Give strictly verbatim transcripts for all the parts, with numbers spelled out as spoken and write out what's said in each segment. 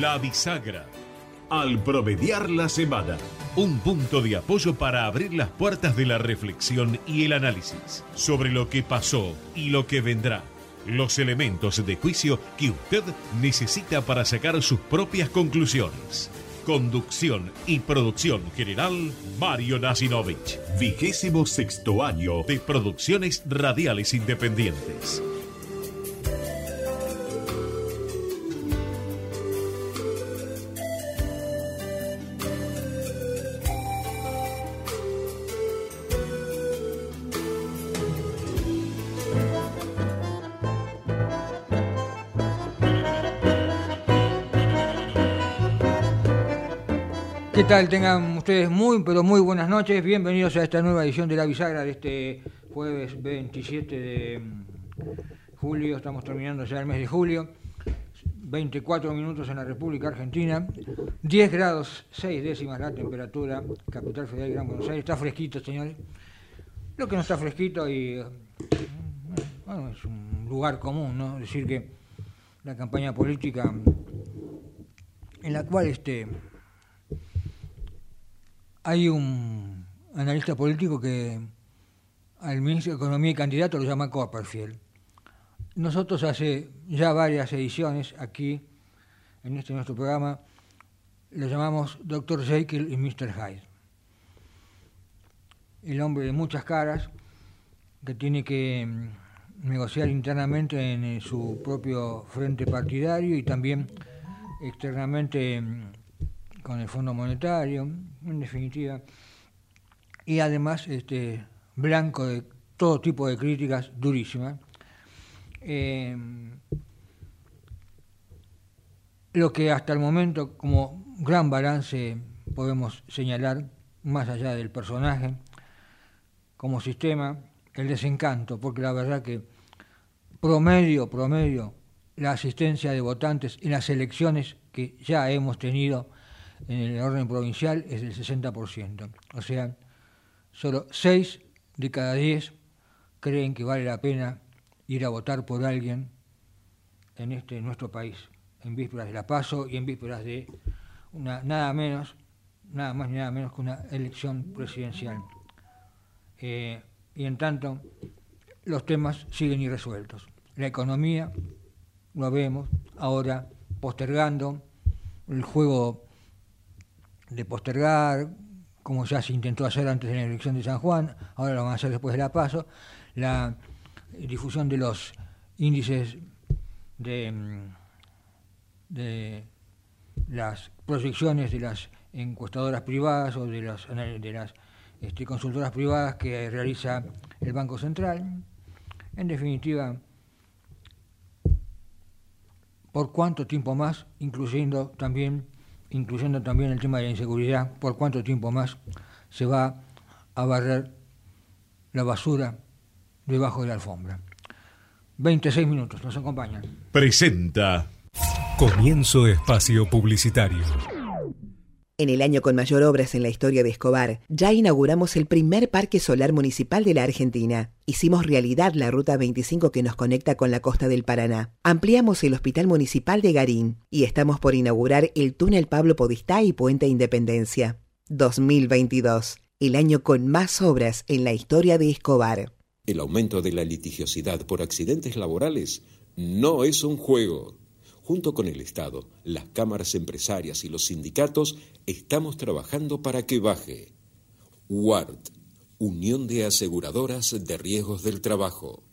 La Bisagra. Al promediar la semana. Un punto de apoyo para abrir las puertas de la reflexión y el análisis sobre lo que pasó y lo que vendrá. Los elementos de juicio que usted necesita para sacar sus propias conclusiones. Conducción y producción general, Mario Nacinovich. Vigésimo sexto año de producciones radiales independientes. ¿Qué tal? Tengan ustedes muy, pero muy buenas noches. Bienvenidos a esta nueva edición de La Bisagra de este jueves veintisiete de julio. Estamos terminando ya el mes de julio. veinticuatro minutos en la República Argentina. diez grados, seis décimas la temperatura. Capital Federal, Gran Buenos Aires. Está fresquito, señores. Lo que no está fresquito y... bueno, es un lugar común, ¿no? Es decir que la campaña política en la cual este... hay un analista político que al ministro de Economía y candidato lo llama Copperfield. Nosotros hace ya varias ediciones aquí, en este nuestro programa, lo llamamos doctor Jekyll y mister Hyde. El hombre de muchas caras que tiene que negociar internamente en su propio frente partidario y también externamente con el Fondo Monetario, en definitiva, y además este blanco de todo tipo de críticas durísimas. Eh, lo que hasta el momento como gran balance podemos señalar, más allá del personaje, como sistema, el desencanto, porque la verdad que promedio, promedio, la asistencia de votantes en las elecciones que ya hemos tenido en el orden provincial es del sesenta por ciento. O sea, solo seis de cada diez creen que vale la pena ir a votar por alguien en este nuestro país, en vísperas de la PASO y en vísperas de una nada menos, nada más ni nada menos que una elección presidencial. Eh, y en tanto, los temas siguen irresueltos. La economía, lo vemos ahora postergando el juego de postergar, como ya se intentó hacer antes de la elección de San Juan, ahora lo van a hacer después de la PASO, la difusión de los índices de, de las proyecciones de las encuestadoras privadas o de las, de las este, consultoras privadas que realiza el Banco Central. En definitiva, ¿por cuánto tiempo más? Incluyendo también incluyendo también el tema de la inseguridad, por cuánto tiempo más se va a barrer la basura debajo de la alfombra. veintiséis minutos, nos acompañan. Presenta. Comienzo espacio publicitario. En el año con mayor obras en la historia de Escobar, ya inauguramos el primer parque solar municipal de la Argentina. Hicimos realidad la Ruta veinticinco que nos conecta con la costa del Paraná. Ampliamos el Hospital Municipal de Garín y estamos por inaugurar el túnel Pablo Podestá y Puente Independencia. dos mil veintidós, el año con más obras en la historia de Escobar. El aumento de la litigiosidad por accidentes laborales no es un juego. Junto con el Estado, las cámaras empresarias y los sindicatos, estamos trabajando para que baje. U A R T, Unión de Aseguradoras de Riesgos del Trabajo.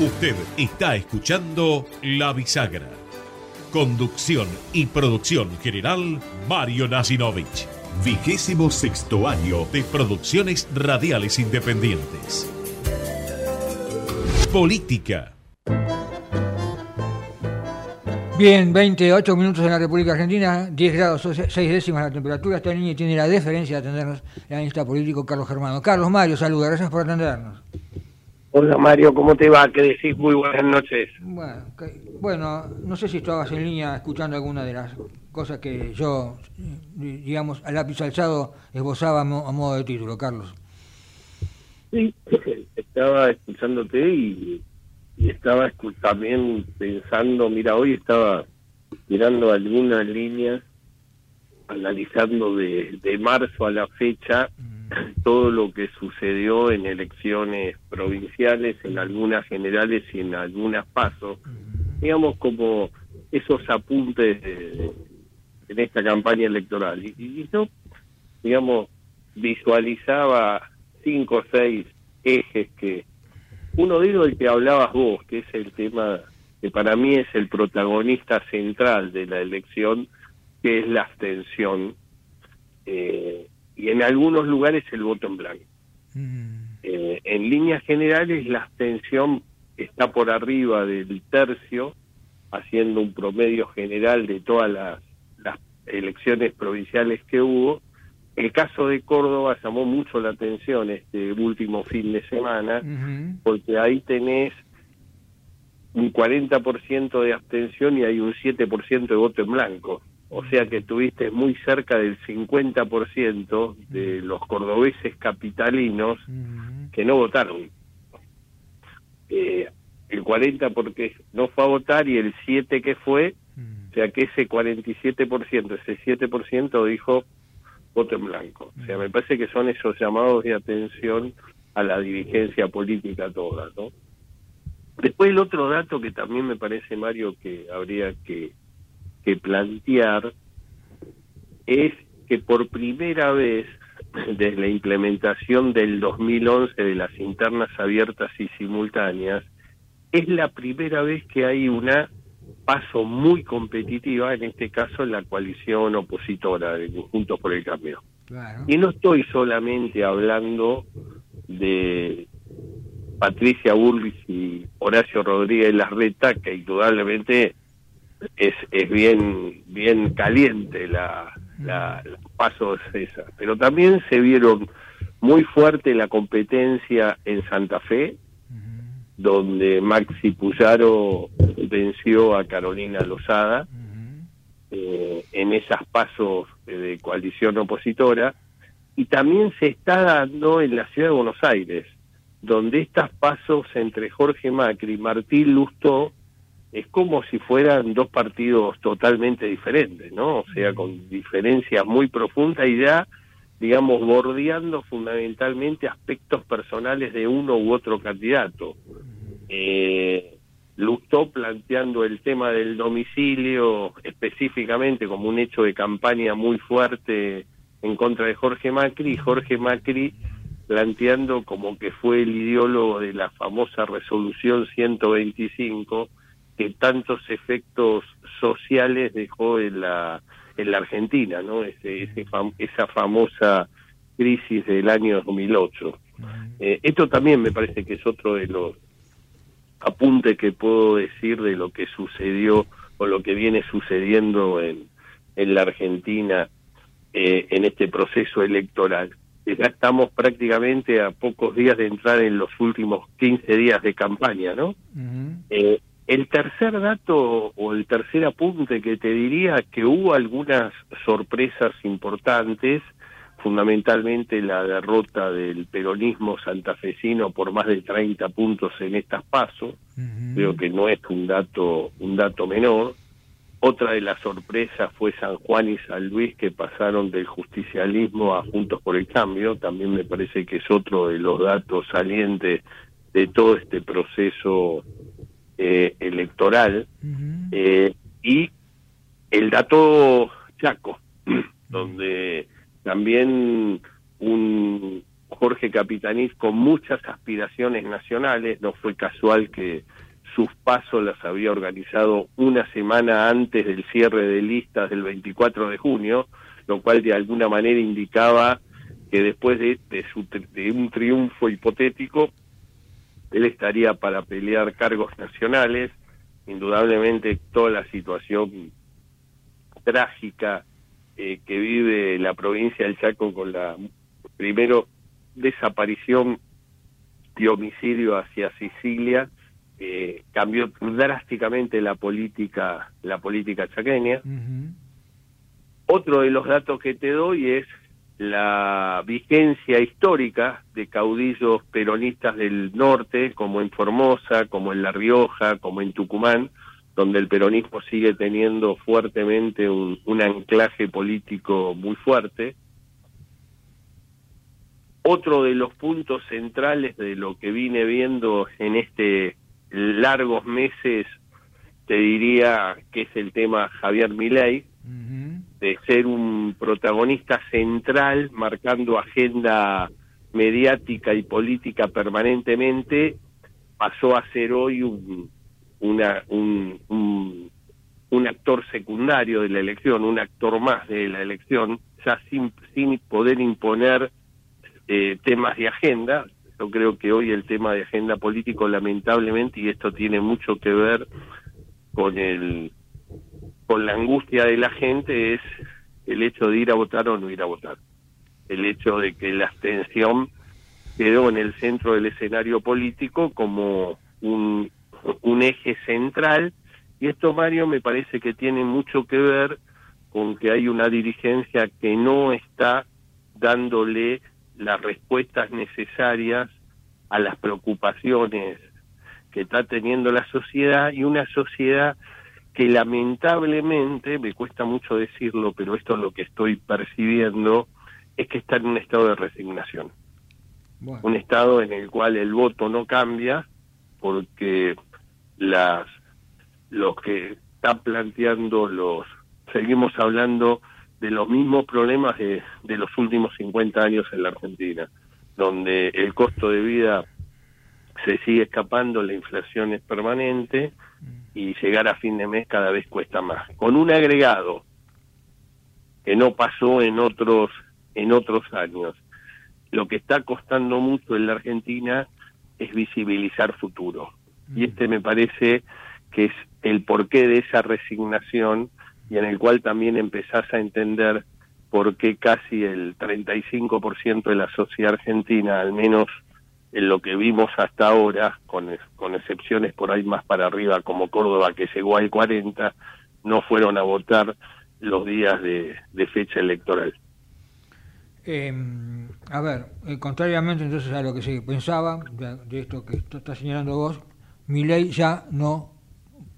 Usted está escuchando La Bisagra. Conducción y producción general, Mario Nacinovich. Vigésimo sexto año de producciones radiales independientes. Política. Bien, veintiocho minutos en la República Argentina, diez grados, seis décimas la temperatura. Esta niña tiene la deferencia de atendernos, el analista político Carlos Germán. Carlos, Mario, saluda, gracias por atendernos. Hola Mario, ¿cómo te va? ¿Qué decís? Muy buenas noches. Bueno, que, bueno, no sé si estabas en línea escuchando alguna de las cosas que yo, digamos, al lápiz alzado esbozaba a modo de título, Carlos. Sí, estaba escuchándote y... y estaba escu- también pensando, mira, hoy estaba mirando algunas líneas, analizando de, de marzo a la fecha mm. todo lo que sucedió en elecciones provinciales, en algunas generales y en algunas PASO. Mm. Digamos, como esos apuntes de, de, en esta campaña electoral. Y, y yo, digamos, visualizaba cinco o seis ejes que... Uno de ellos del que hablabas vos, que es el tema que para mí es el protagonista central de la elección, que es la abstención, eh, y en algunos lugares el voto en blanco. Mm. Eh, en líneas generales la abstención está por arriba del tercio, haciendo un promedio general de todas las, las elecciones provinciales que hubo. El caso de Córdoba llamó mucho la atención este último fin de semana, uh-huh. porque ahí tenés un cuarenta por ciento de abstención y hay un siete por ciento de voto en blanco. O sea que estuviste muy cerca del cincuenta por ciento de los cordobeses capitalinos uh-huh. que no votaron. Eh, el cuarenta por ciento porque no fue a votar y el siete por ciento que fue, uh-huh. o sea que ese cuarenta y siete por ciento, ese siete por ciento dijo... voto en blanco. O sea, me parece que son esos llamados de atención a la dirigencia política toda, ¿no? Después el otro dato que también me parece, Mario, que habría que, que plantear es que por primera vez desde la implementación del dos mil once de las internas abiertas y simultáneas, es la primera vez que hay una PASO muy competitiva, en este caso en la coalición opositora de Juntos por el Cambio. Claro. Y no estoy solamente hablando de Patricia Bullrich y Horacio Rodríguez Larreta, que indudablemente es, es bien, bien caliente la, la, la PASO esa. Pero también se vieron muy fuerte la competencia en Santa Fe, donde Maxi Puyaro venció a Carolina Lozada uh-huh. eh, en esas pasos de coalición opositora, y también se está dando en la ciudad de Buenos Aires, donde estas pasos entre Jorge Macri y Martín Lustó es como si fueran dos partidos totalmente diferentes, ¿no? O sea, con diferencias muy profundas y ya, digamos, bordeando fundamentalmente aspectos personales de uno u otro candidato. Eh, Lustó planteando el tema del domicilio específicamente como un hecho de campaña muy fuerte en contra de Jorge Macri, y Jorge Macri planteando como que fue el ideólogo de la famosa resolución ciento veinticinco, que tantos efectos sociales dejó en la... en la Argentina, ¿no? Ese, ese fam- esa famosa crisis del año dos mil ocho. Eh, esto también me parece que es otro de los apuntes que puedo decir de lo que sucedió o lo que viene sucediendo en, en la Argentina eh, en este proceso electoral. Ya estamos prácticamente a pocos días de entrar en los últimos quince días de campaña, ¿no? Uh-huh. Eh, El tercer dato o el tercer apunte que te diría que hubo algunas sorpresas importantes, fundamentalmente la derrota del peronismo santafesino por más de treinta puntos en estas PASO, uh-huh. creo que no es un dato un dato menor. Otra de las sorpresas fue San Juan y San Luis, que pasaron del justicialismo a Juntos por el Cambio, también me parece que es otro de los datos salientes de todo este proceso Eh, electoral, uh-huh. eh, y el dato Chaco, donde también un Jorge Capitanich con muchas aspiraciones nacionales, no fue casual que sus pasos las había organizado una semana antes del cierre de listas del veinticuatro de junio, lo cual de alguna manera indicaba que después de, de, su, de un triunfo hipotético, él estaría para pelear cargos nacionales. indudablemente toda la situación trágica eh, que vive la provincia del Chaco con la, primero, desaparición y homicidio hacia Sicilia, eh, cambió drásticamente la política, la política chaqueña. Uh-huh. Otro de los datos que te doy es la vigencia histórica de caudillos peronistas del norte, como en Formosa, como en La Rioja, como en Tucumán, donde el peronismo sigue teniendo fuertemente un, un anclaje político muy fuerte. Otro de los puntos centrales de lo que vine viendo en este largos meses, te diría que es el tema Javier Milei, uh-huh. de ser un protagonista central, marcando agenda mediática y política permanentemente, pasó a ser hoy un, una, un, un, un actor secundario de la elección, un actor más de la elección, ya sin, sin poder imponer eh, temas de agenda. Yo creo que hoy el tema de agenda político, lamentablemente, y esto tiene mucho que ver con el... con la angustia de la gente, es el hecho de ir a votar o no ir a votar. El hecho de que la abstención quedó en el centro del escenario político como un, un eje central, y esto, Mario, me parece que tiene mucho que ver con que hay una dirigencia que no está dándole las respuestas necesarias a las preocupaciones que está teniendo la sociedad, y una sociedad que lamentablemente, me cuesta mucho decirlo, pero esto es lo que estoy percibiendo, es que está en un estado de resignación. Bueno. Un estado en el cual el voto no cambia, porque las los que están planteando los... Seguimos hablando de los mismos problemas de, de los últimos cincuenta años en la Argentina, donde el costo de vida se sigue escapando, la inflación es permanente, y llegar a fin de mes cada vez cuesta más, con un agregado que no pasó en otros en otros años. Lo que está costando mucho en la Argentina es visibilizar futuro, y este me parece que es el porqué de esa resignación, y en el cual también empezás a entender por qué casi el treinta y cinco por ciento de la sociedad argentina, al menos en lo que vimos hasta ahora, con, con excepciones por ahí más para arriba, como Córdoba, que llegó al cuarenta, no fueron a votar los días de, de fecha electoral. Eh, a ver, eh, contrariamente entonces a lo que se pensaba, de, de esto que está señalando vos, Milei ya no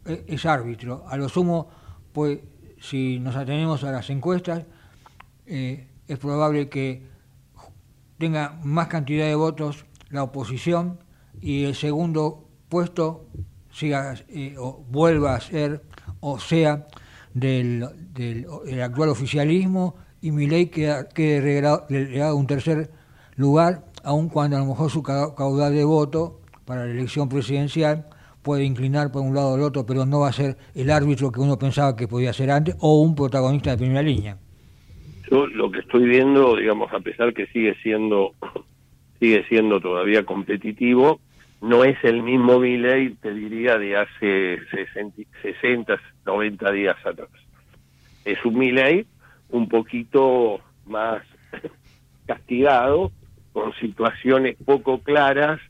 es árbitro. A lo sumo, pues, si nos atenemos a las encuestas, eh, es probable que tenga más cantidad de votos la oposición, y el segundo puesto siga eh, o vuelva a ser o sea del, del el actual oficialismo, y Milei queda, quede regalado, regalado un tercer lugar, aun cuando a lo mejor su caudal de voto para la elección presidencial puede inclinar por un lado o el otro, pero no va a ser el árbitro que uno pensaba que podía ser antes, o un protagonista de primera línea. Yo lo que estoy viendo, digamos, a pesar que sigue siendo... sigue siendo todavía competitivo, no es el mismo Milei, te diría, de hace sesenta, noventa días atrás. Es un Milei un poquito más castigado, con situaciones poco claras,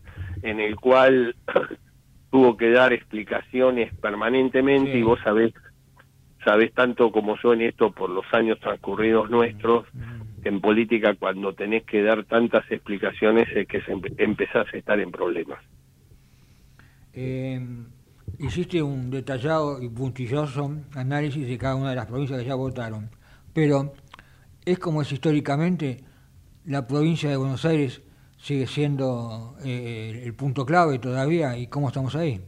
en el cual tuvo que dar explicaciones permanentemente, sí. Y vos sabés, sabés tanto como yo en esto por los años transcurridos nuestros, en política, cuando tenés que dar tantas explicaciones es que empe- empezás a estar en problemas. Eh, hiciste un detallado y puntilloso análisis de cada una de las provincias que ya votaron, pero es como es históricamente, la provincia de Buenos Aires sigue siendo eh, el punto clave todavía, y cómo estamos ahí.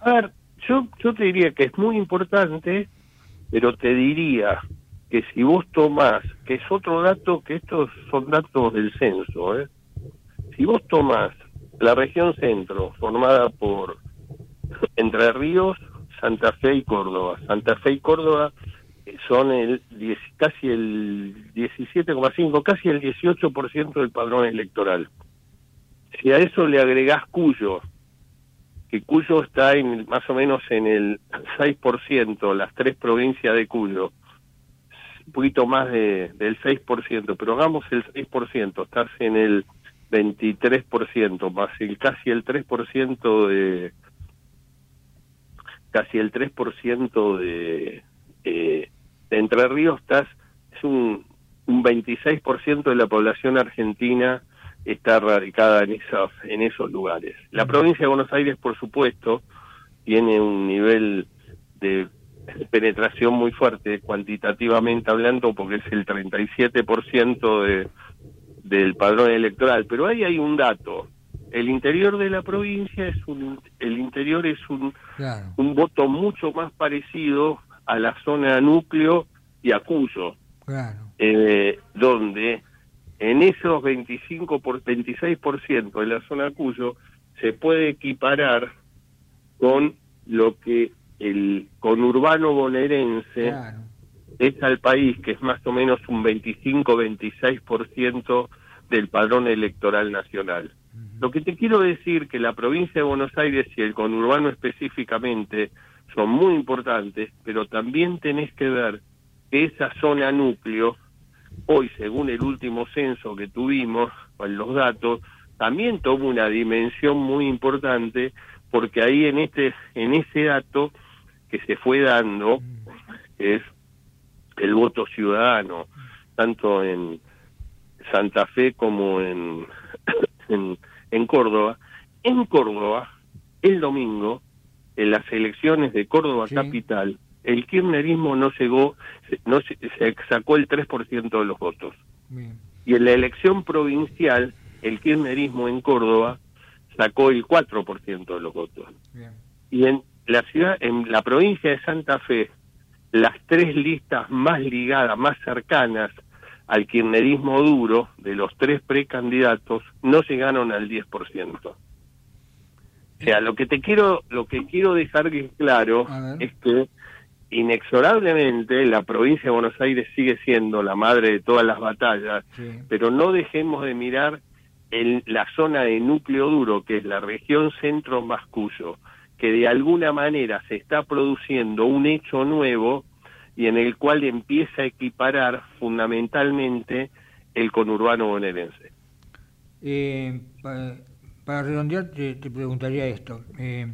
A ver, yo, yo te diría que es muy importante, pero te diría... que si vos tomás, que es otro dato, que estos son datos del censo, ¿eh? Si vos tomás la región centro, formada por Entre Ríos, Santa Fe y Córdoba, Santa Fe y Córdoba son el diez, casi el diecisiete coma cinco, casi el dieciocho por ciento del padrón electoral. Si a eso le agregás Cuyo, que Cuyo está en más o menos en el seis por ciento, las tres provincias de Cuyo, un poquito más de, del seis por ciento, pero hagamos el seis por ciento, estás en el veintitrés por ciento, más el casi el tres por ciento de casi el tres por ciento de, eh, de Entre Ríos, estás, es un, un veintiséis por ciento de la población argentina está radicada en esos, en esos lugares. La provincia de Buenos Aires, por supuesto, tiene un nivel de penetración muy fuerte, cuantitativamente hablando, porque es el treinta y siete por ciento de, del padrón electoral. Pero ahí hay un dato. El interior de la provincia es un, el interior es un, claro, un voto mucho más parecido a la zona núcleo y a Cuyo, claro, eh, donde en esos veinticinco por veintiséis por ciento de la zona Cuyo se puede equiparar con lo que el conurbano bonaerense, claro, es al país, que es más o menos un veinticinco veintiséis por ciento del padrón electoral nacional. Uh-huh. Lo que te quiero decir que la provincia de Buenos Aires y el conurbano específicamente son muy importantes, pero también tenés que ver que esa zona núcleo, hoy, según el último censo que tuvimos, con los datos, también toma una dimensión muy importante, porque ahí en este, en ese dato que se fue dando, es el voto ciudadano, tanto en Santa Fe como en, en, en Córdoba. En Córdoba, el domingo, en las elecciones de Córdoba, sí, capital, el kirchnerismo no llegó, no se sacó el tres por ciento de los votos. Bien. Y en la elección provincial, el kirchnerismo en Córdoba sacó el cuatro por ciento de los votos. Bien. Y en la ciudad, en la provincia de Santa Fe, las tres listas más ligadas, más cercanas al kirchnerismo duro, de los tres precandidatos, no llegaron al diez por ciento. O sea, lo que te quiero, lo que quiero dejar claro es que inexorablemente la provincia de Buenos Aires sigue siendo la madre de todas las batallas, sí, pero no dejemos de mirar el, la zona de núcleo duro, que es la región centro más Cuyo, que de alguna manera se está produciendo un hecho nuevo y en el cual empieza a equiparar fundamentalmente el conurbano bonaerense. Eh, para, para redondear te, te preguntaría esto. Eh...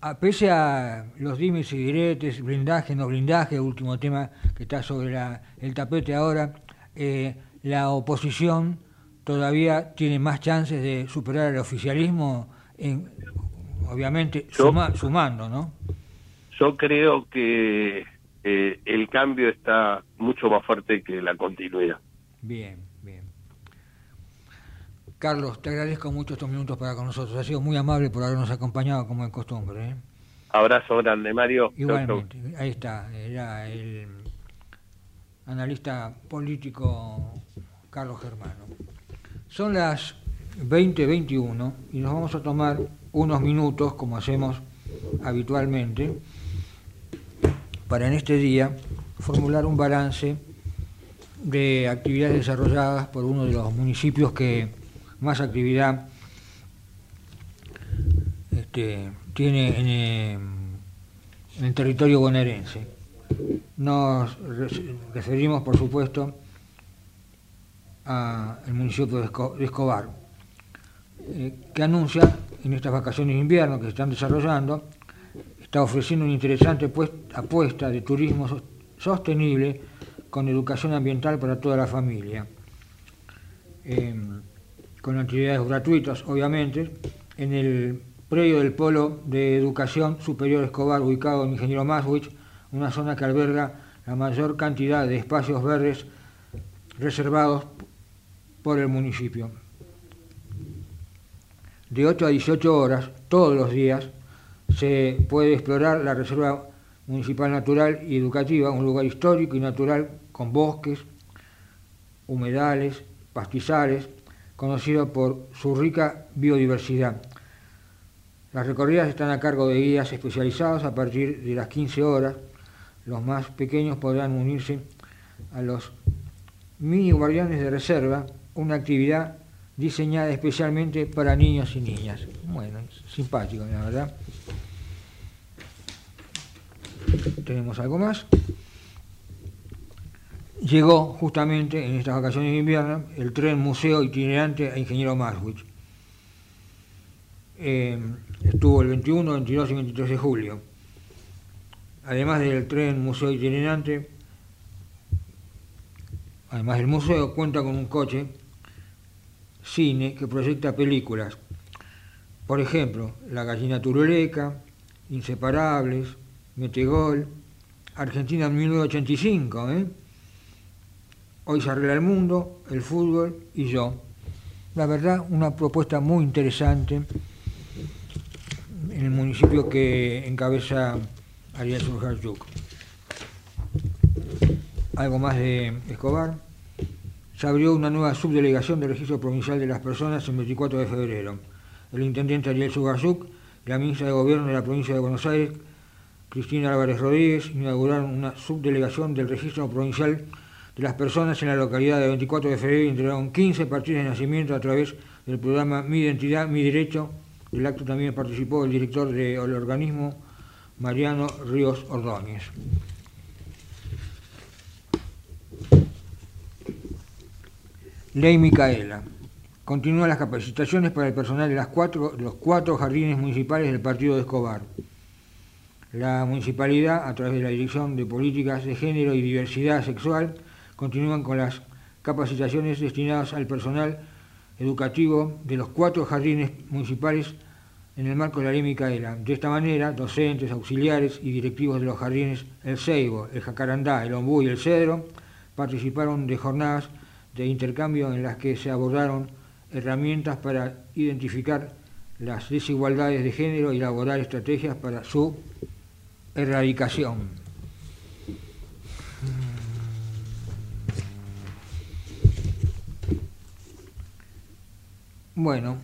A pese a los dimes y diretes, blindaje, no blindaje, último tema que está sobre la, el tapete ahora, eh, la oposición todavía tiene más chances de superar al oficialismo, en, obviamente suma, yo, sumando, ¿no? Yo creo que eh, el cambio está mucho más fuerte que la continuidad. Bien, bien. Carlos, te agradezco mucho estos minutos para con nosotros. Ha sido muy amable por habernos acompañado como de costumbre, ¿eh? Abrazo grande, Mario. Igualmente. Doctor. Ahí está, era el analista político Carlos Germano. Son las veinte veintiuno y nos vamos a tomar unos minutos, como hacemos habitualmente, para en este día formular un balance de actividades desarrolladas por uno de los municipios que más actividad este, tiene en, en el territorio bonaerense. Nos referimos, por supuesto, al municipio de Escobar, eh, que anuncia en estas vacaciones de invierno que se están desarrollando, está ofreciendo una interesante apuesta de turismo sostenible con educación ambiental para toda la familia. Eh, con actividades gratuitas, obviamente, en el predio del Polo de Educación Superior Escobar, ubicado en Ingeniero Maschwitz, una zona que alberga la mayor cantidad de espacios verdes reservados por el municipio. De ocho a dieciocho horas, todos los días, se puede explorar la Reserva Municipal Natural y Educativa, un lugar histórico y natural con bosques, humedales, pastizales, conocido por su rica biodiversidad. Las recorridas están a cargo de guías especializados a partir de las quince horas. Los más pequeños podrán unirse a los mini guardianes de reserva, una actividad diseñada especialmente para niños y niñas. Bueno, simpático, la verdad. Tenemos algo más. Llegó justamente en estas vacaciones de invierno el tren museo itinerante a Ingeniero Maschwitz. Eh, estuvo el veintiuno, veintidós y veintitrés de julio. Además del tren museo itinerante, además del museo, cuenta con un coche cine que proyecta películas. Por ejemplo, La gallina turuleca, Inseparables, Metegol, Argentina en mil novecientos ochenta y cinco, ¿eh? Hoy se arregla el mundo, el fútbol y yo. La verdad, una propuesta muy interesante en el municipio que encabeza Ariel Sujarchuk. Algo más de Escobar. Se abrió una nueva subdelegación del Registro Provincial de las Personas el veinticuatro de febrero. El intendente Ariel Sujarchuk y la ministra de Gobierno de la provincia de Buenos Aires, Cristina Álvarez Rodríguez, inauguraron una subdelegación del Registro Provincial de las Personas en la localidad de veinticuatro de febrero, entregaron quince partidas de nacimiento a través del programa Mi Identidad, Mi Derecho. Del acto también participó el director del organismo, Mariano Ríos Ordóñez. Ley Micaela. Continúan las capacitaciones para el personal de, las cuatro, de los cuatro jardines municipales del partido de Escobar. La municipalidad, a través de la Dirección de Políticas de Género y Diversidad Sexual, continúan con las capacitaciones destinadas al personal educativo de los cuatro jardines municipales en el marco de la Ley Micaela. De esta manera, docentes, auxiliares y directivos de los jardines El Ceibo, El Jacarandá, El Ombú y El Cedro participaron de jornadas de intercambio en las que se abordaron herramientas para identificar las desigualdades de género y elaborar estrategias para su erradicación. Bueno,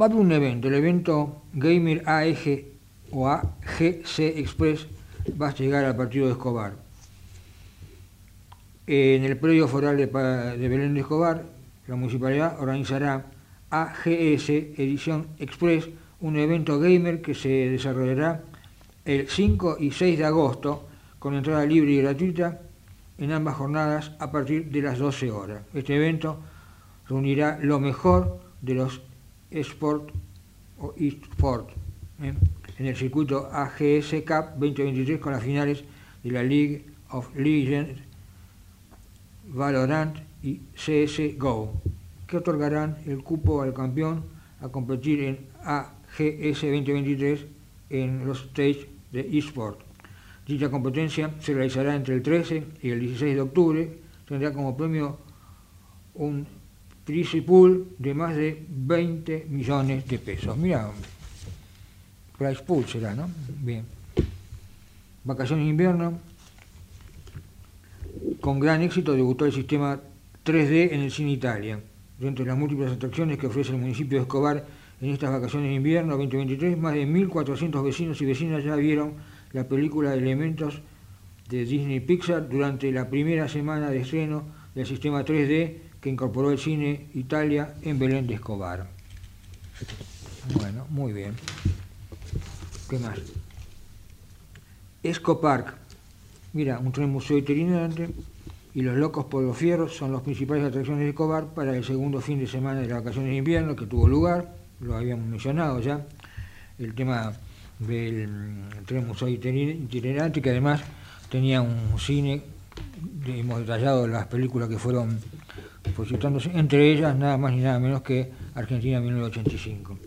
va a haber un evento, el evento Gamer A G o A G C Express va a llegar al partido de Escobar. En el predio foral de, de Belén de Escobar, la municipalidad organizará A G S Edición Express, un evento gamer que se desarrollará el cinco y seis de agosto con entrada libre y gratuita en ambas jornadas a partir de las doce horas. Este evento reunirá lo mejor de los eSport o eSport ¿eh? en el circuito A G S Cup veinte veintitrés con las finales de la League of Legends, Valorant y C S G O, que otorgarán el cupo al campeón a competir en A G S veinte veintitrés en los stages de eSport. Dicha competencia se realizará entre el trece y el dieciséis de octubre, tendrá como premio un prize pool de más de veinte millones de pesos. Mirá, prize pool será, ¿no? Bien. Vacaciones de invierno. Con gran éxito debutó el sistema tres D en el cine Italia. Dentro de las múltiples atracciones que ofrece el municipio de Escobar en estas vacaciones de invierno veinte veintitrés, más de mil cuatrocientos vecinos y vecinas ya vieron la película de Elementos de Disney Pixar durante la primera semana de estreno del sistema tres D que incorporó el cine Italia en Belén de Escobar. Bueno, muy bien. ¿Qué más? Escopark. Mira, un tren museo itinerante y Los locos por los fierros son las principales atracciones de Escobar para el segundo fin de semana de las vacaciones de invierno que tuvo lugar. Lo habíamos mencionado ya, el tema del tren museo itinerante, que además tenía un cine. Hemos detallado las películas que fueron proyectándose, entre ellas nada más ni nada menos que Argentina mil novecientos ochenta y cinco.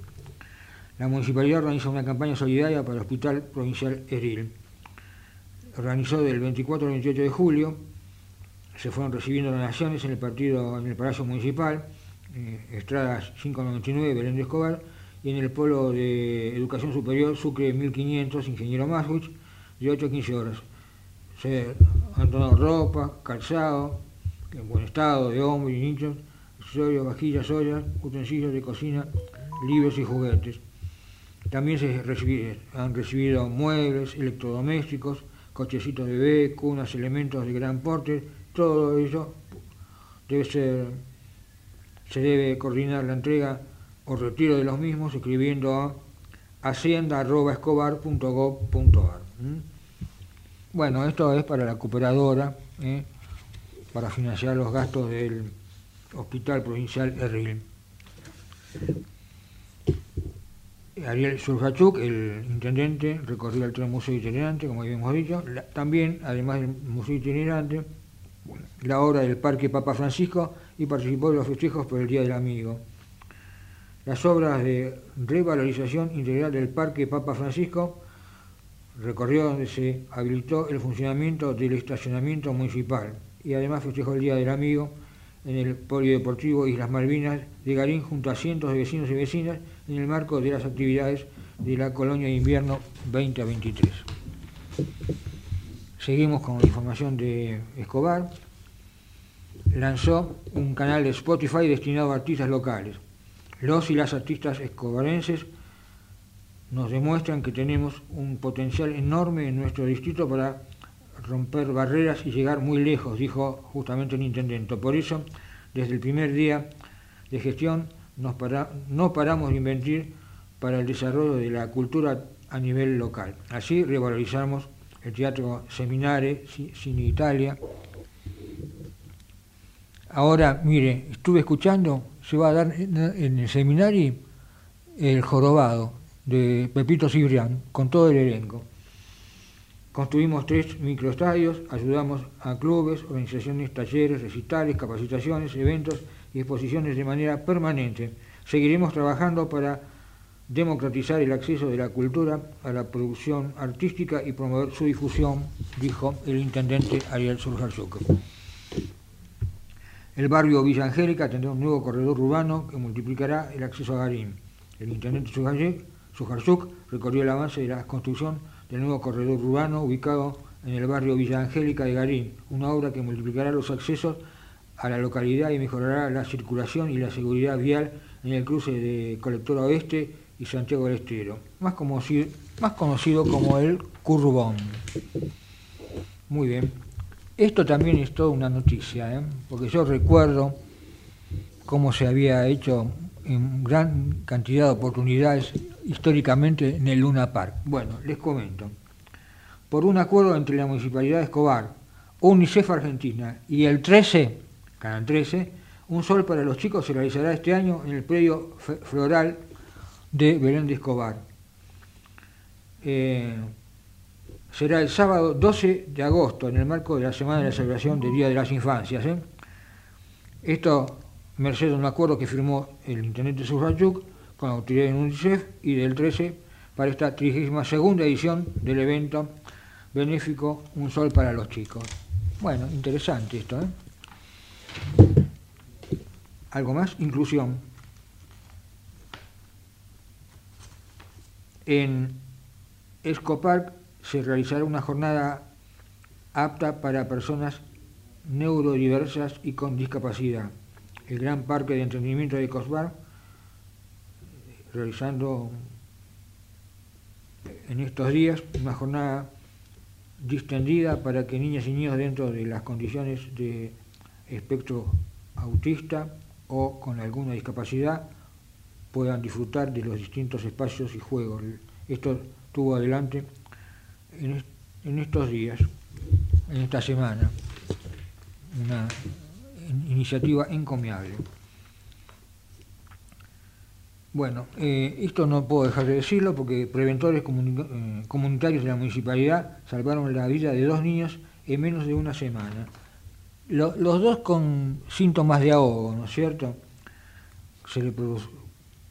La municipalidad organiza una campaña solidaria para el Hospital Provincial Eril. Organizó del veinticuatro al veintiocho de julio, se fueron recibiendo donaciones en el, partido, en el Palacio Municipal, eh, Estrada quinientos noventa y nueve, Belén de Escobar, y en el Polo de Educación Superior, Sucre mil quinientos, Ingeniero Maschwitz, de ocho a quince horas. Se han donado ropa, calzado, en buen estado, de hombres y niños, accesorios, vajillas, ollas, utensilios de cocina, libros y juguetes. También se recibe, han recibido muebles, electrodomésticos, cochecitos de bebé, cunas, elementos de gran porte. Todo ello debe ser se debe coordinar la entrega o retiro de los mismos escribiendo a hacienda arroba escobar punto gob punto ar. ¿Mm? Bueno, esto es para la cooperadora, ¿eh? Para financiar los gastos del Hospital Provincial Erril. Ariel Sujarchuk, el intendente, recorrió el tren museo itinerante, como habíamos dicho. La, también, además del museo itinerante, la obra del Parque Papa Francisco, y participó de los festejos por el Día del Amigo. Las obras de revalorización integral del Parque Papa Francisco, recorrió donde se habilitó el funcionamiento del estacionamiento municipal, y además festejó el Día del Amigo en el Polideportivo Islas Malvinas de Garín junto a cientos de vecinos y vecinas en el marco de las actividades de la Colonia de Invierno veinte veintitrés. Seguimos con la información de Escobar. Lanzó un canal de Spotify destinado a artistas locales. Los y las artistas escobarenses nos demuestran que tenemos un potencial enorme en nuestro distrito para romper barreras y llegar muy lejos, dijo justamente el intendente. Por eso, desde el primer día de gestión, nos para, no paramos de invertir para el desarrollo de la cultura a nivel local. Así revalorizamos el teatro Seminari, Cine Italia. Ahora, mire, estuve escuchando, se va a dar en el Seminari El Jorobado, de Pepito Cibrián, con todo el elenco. Construimos tres microestadios, ayudamos a clubes, organizaciones, talleres, recitales, capacitaciones, eventos y exposiciones de manera permanente. Seguiremos trabajando para democratizar el acceso de la cultura a la producción artística y promover su difusión, dijo el intendente Ariel Sujarchuk. El barrio Villa Angélica tendrá un nuevo corredor urbano que multiplicará el acceso a Garín. El intendente Sujarchuk recorrió el avance de la construcción del nuevo corredor urbano ubicado en el barrio Villa Angélica de Garín, una obra que multiplicará los accesos a la localidad y mejorará la circulación y la seguridad vial en el cruce de Colectora Oeste y Santiago del Estero, más, como, más conocido como el Curbón. Muy bien, esto también es toda una noticia, ¿eh? Porque yo recuerdo cómo se había hecho en gran cantidad de oportunidades históricamente en el Luna Park. Bueno, les comento. Por un acuerdo entre la Municipalidad de Escobar, UNICEF Argentina y el trece, Canal trece, Un Sol para los Chicos se realizará este año en el predio floral de Belén de Escobar. Eh, será el sábado doce de agosto, en el marco de la Semana de la Celebración del Día de las Infancias. ¿eh? Esto, merced a un acuerdo que firmó el intendente Sujarchuk con la autoridad de UNICEF y del trece para esta trigésima segunda edición del evento benéfico Un Sol para los Chicos. Bueno, interesante esto, ¿eh? ¿Algo más? Inclusión. En Escopark se realizará una jornada apta para personas neurodiversas y con discapacidad. El gran parque de entretenimiento de Escobar, realizando en estos días una jornada distendida para que niñas y niños dentro de las condiciones de espectro autista o con alguna discapacidad puedan disfrutar de los distintos espacios y juegos. Esto estuvo adelante en, en estos días, en esta semana, una iniciativa encomiable. Bueno, eh, esto no puedo dejar de decirlo porque preventores comuni eh, comunitarios de la municipalidad salvaron la vida de dos niños en menos de una semana. Lo, los dos con síntomas de ahogo, ¿no es cierto? Se le provo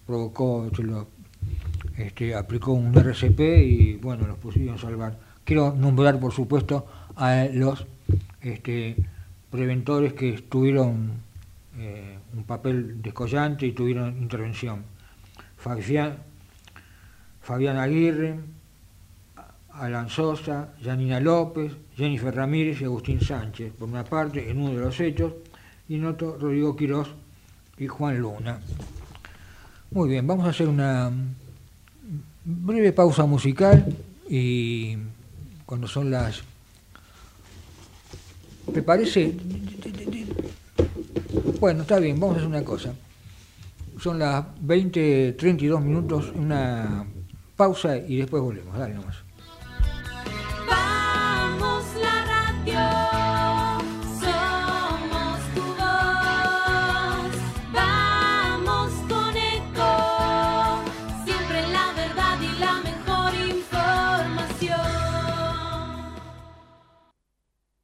provocó, se lo, este, aplicó un R C P y bueno, los pusieron a salvar. Quiero nombrar, por supuesto, a los este, preventores que tuvieron eh, un papel descollante y tuvieron intervención. Fabián, Fabián Aguirre, Alan Sosa, Janina López, Jennifer Ramírez y Agustín Sánchez, por una parte, en uno de los hechos, y en otro, Rodrigo Quirós y Juan Luna. Muy bien, vamos a hacer una breve pausa musical y cuando son las... ¿Te parece? Bueno, está bien, vamos a hacer una cosa. Son las veinte, treinta y dos minutos, una pausa y después volvemos. Dale nomás. Vamos la radio, somos tu voz. Vamos con eco, siempre la verdad y la mejor información.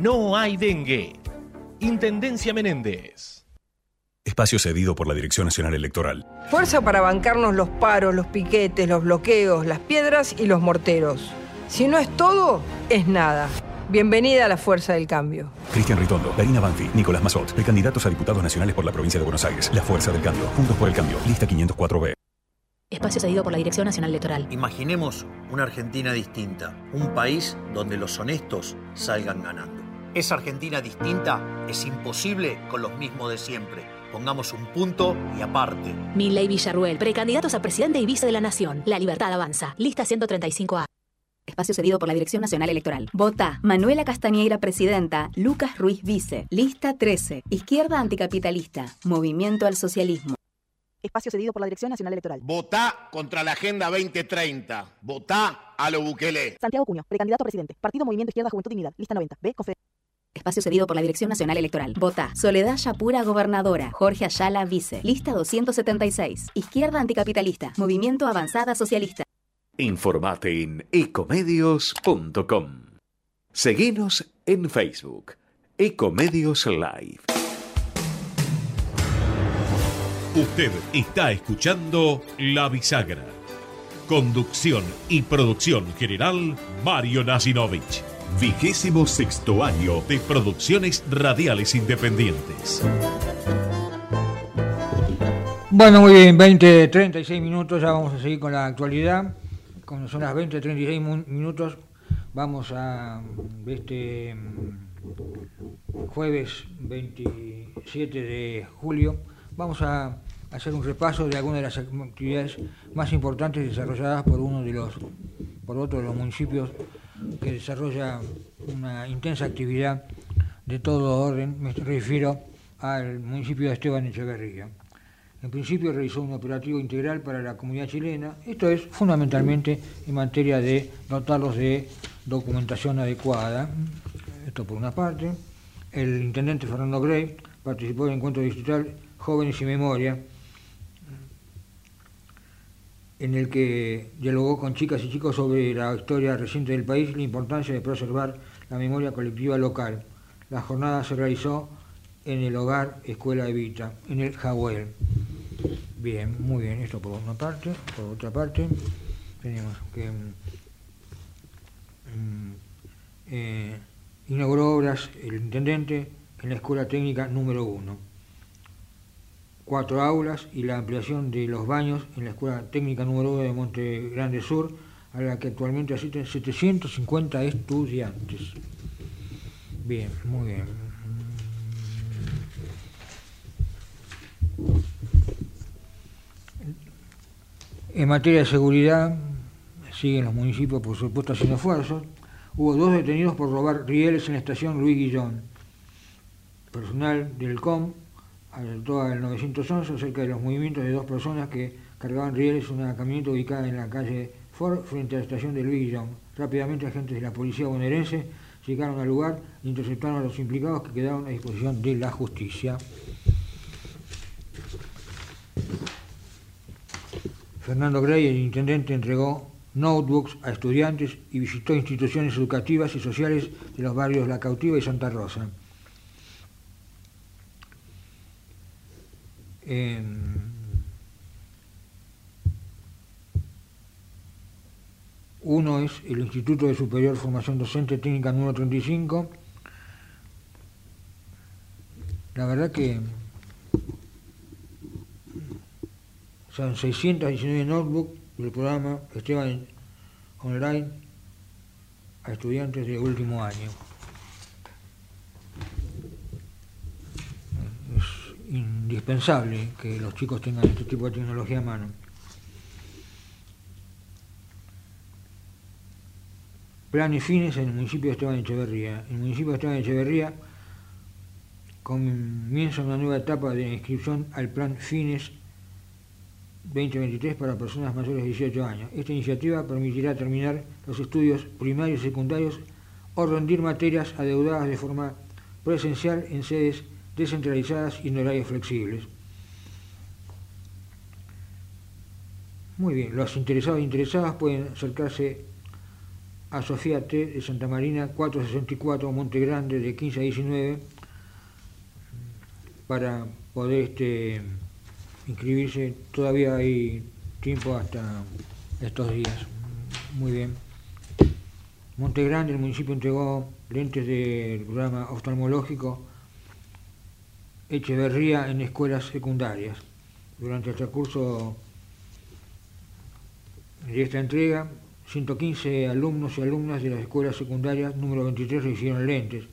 no hay dengue. Intendencia Menéndez. Espacio cedido por la Dirección Nacional Electoral. Fuerza para bancarnos los paros, los piquetes, los bloqueos, las piedras y los morteros. Si no es todo, es nada. Bienvenida a la Fuerza del Cambio. Cristian Ritondo, Darina Banfi, Nicolás Massot, precandidatos a diputados nacionales por la provincia de Buenos Aires. La Fuerza del Cambio, Juntos por el Cambio, lista quinientos cuatro B. Espacio cedido por la Dirección Nacional Electoral. Imaginemos una Argentina distinta, un país donde los honestos salgan ganando. Esa Argentina distinta es imposible con los mismos de siempre. Pongamos un punto y aparte. Milei Villarruel, precandidatos a presidente y vice de la Nación. La libertad avanza. Lista ciento treinta y cinco A. Espacio cedido por la Dirección Nacional Electoral. Vota Manuela Castañeira, presidenta. Lucas Ruiz, vice. Lista trece. Izquierda Anticapitalista. Movimiento al Socialismo. Espacio cedido por la Dirección Nacional Electoral. Votá contra la Agenda veinte treinta. Votá a lo Bukele. Santiago Cuño, precandidato a presidente. Partido Movimiento Izquierda Juventud Dignidad. Lista noventa. B. Confederación. Espacio cedido por la Dirección Nacional Electoral. Vota Soledad Yapura, gobernadora. Jorge Ayala, vice. Lista doscientos setenta y seis. Izquierda Anticapitalista. Movimiento Avanzada Socialista. Informate en ecomedios punto com. Seguinos en Facebook. Ecomedios Live. Usted está escuchando La Bisagra. Conducción y producción general, Mario Nacinovich. Vigésimo sexto año de producciones radiales independientes. Bueno, muy bien, veinte, treinta y seis minutos, ya vamos a seguir con la actualidad. Como son las veinte, treinta y seis minutos, vamos a este jueves veintisiete de julio, vamos a hacer un repaso de algunas de las actividades más importantes desarrolladas por uno de los, por otro de los municipios que desarrolla una intensa actividad de todo orden. Me refiero al municipio de Esteban Echeverría. En principio realizó un operativo integral para la comunidad chilena, esto es fundamentalmente en materia de dotarlos de documentación adecuada, esto por una parte. El intendente Fernando Gray participó del encuentro digital Jóvenes y Memoria, en el que dialogó con chicas y chicos sobre la historia reciente del país y la importancia de preservar la memoria colectiva local. La jornada se realizó en el hogar Escuela Evita, en el Jagüel. Bien, muy bien, esto por una parte. Por otra parte, tenemos que um, eh, inauguró obras el intendente en la Escuela Técnica número uno. Cuatro aulas y la ampliación de los baños en la Escuela Técnica número dos de Monte Grande Sur, a la que actualmente asisten setecientos cincuenta estudiantes. Bien, muy bien. En materia de seguridad, siguen los municipios, por supuesto, haciendo esfuerzos. Hubo dos detenidos por robar rieles en la estación Luis Guillón. Personal del C O M alertó al novecientos once acerca de los movimientos de dos personas que cargaban rieles en una camioneta ubicada en la calle Ford frente a la estación de Luis Guillón. Rápidamente agentes de la policía bonaerense llegaron al lugar e interceptaron a los implicados, que quedaron a disposición de la justicia. Fernando Gray, el intendente, entregó notebooks a estudiantes y visitó instituciones educativas y sociales de los barrios La Cautiva y Santa Rosa. Eh, uno es el Instituto de Superior Formación Docente Técnica número treinta y cinco. La verdad que son seiscientos diecinueve notebooks del programa Esteban Online a estudiantes de último año. Es indispensable que los chicos tengan este tipo de tecnología a mano. Plan y fines en el municipio de Esteban Echeverría. El municipio de Esteban Echeverría comienza una nueva etapa de inscripción al Plan Fines veinte veintitrés para personas mayores de dieciocho años. Esta iniciativa permitirá terminar los estudios primarios y secundarios o rendir materias adeudadas de forma presencial en sedes descentralizadas y en horarios flexibles. Muy bien, los interesados e interesadas pueden acercarse a Sofía T. de Santa Marina, cuatrocientos sesenta y cuatro, Monte Grande, de quince a diecinueve, para poder este, inscribirse. Todavía hay tiempo hasta estos días. Muy bien. Monte Grande, el municipio entregó lentes del programa oftalmológico Echeverría en escuelas secundarias. Durante el transcurso de esta entrega, ciento quince alumnos y alumnas de las escuelas secundarias número veintitrés recibieron lentes.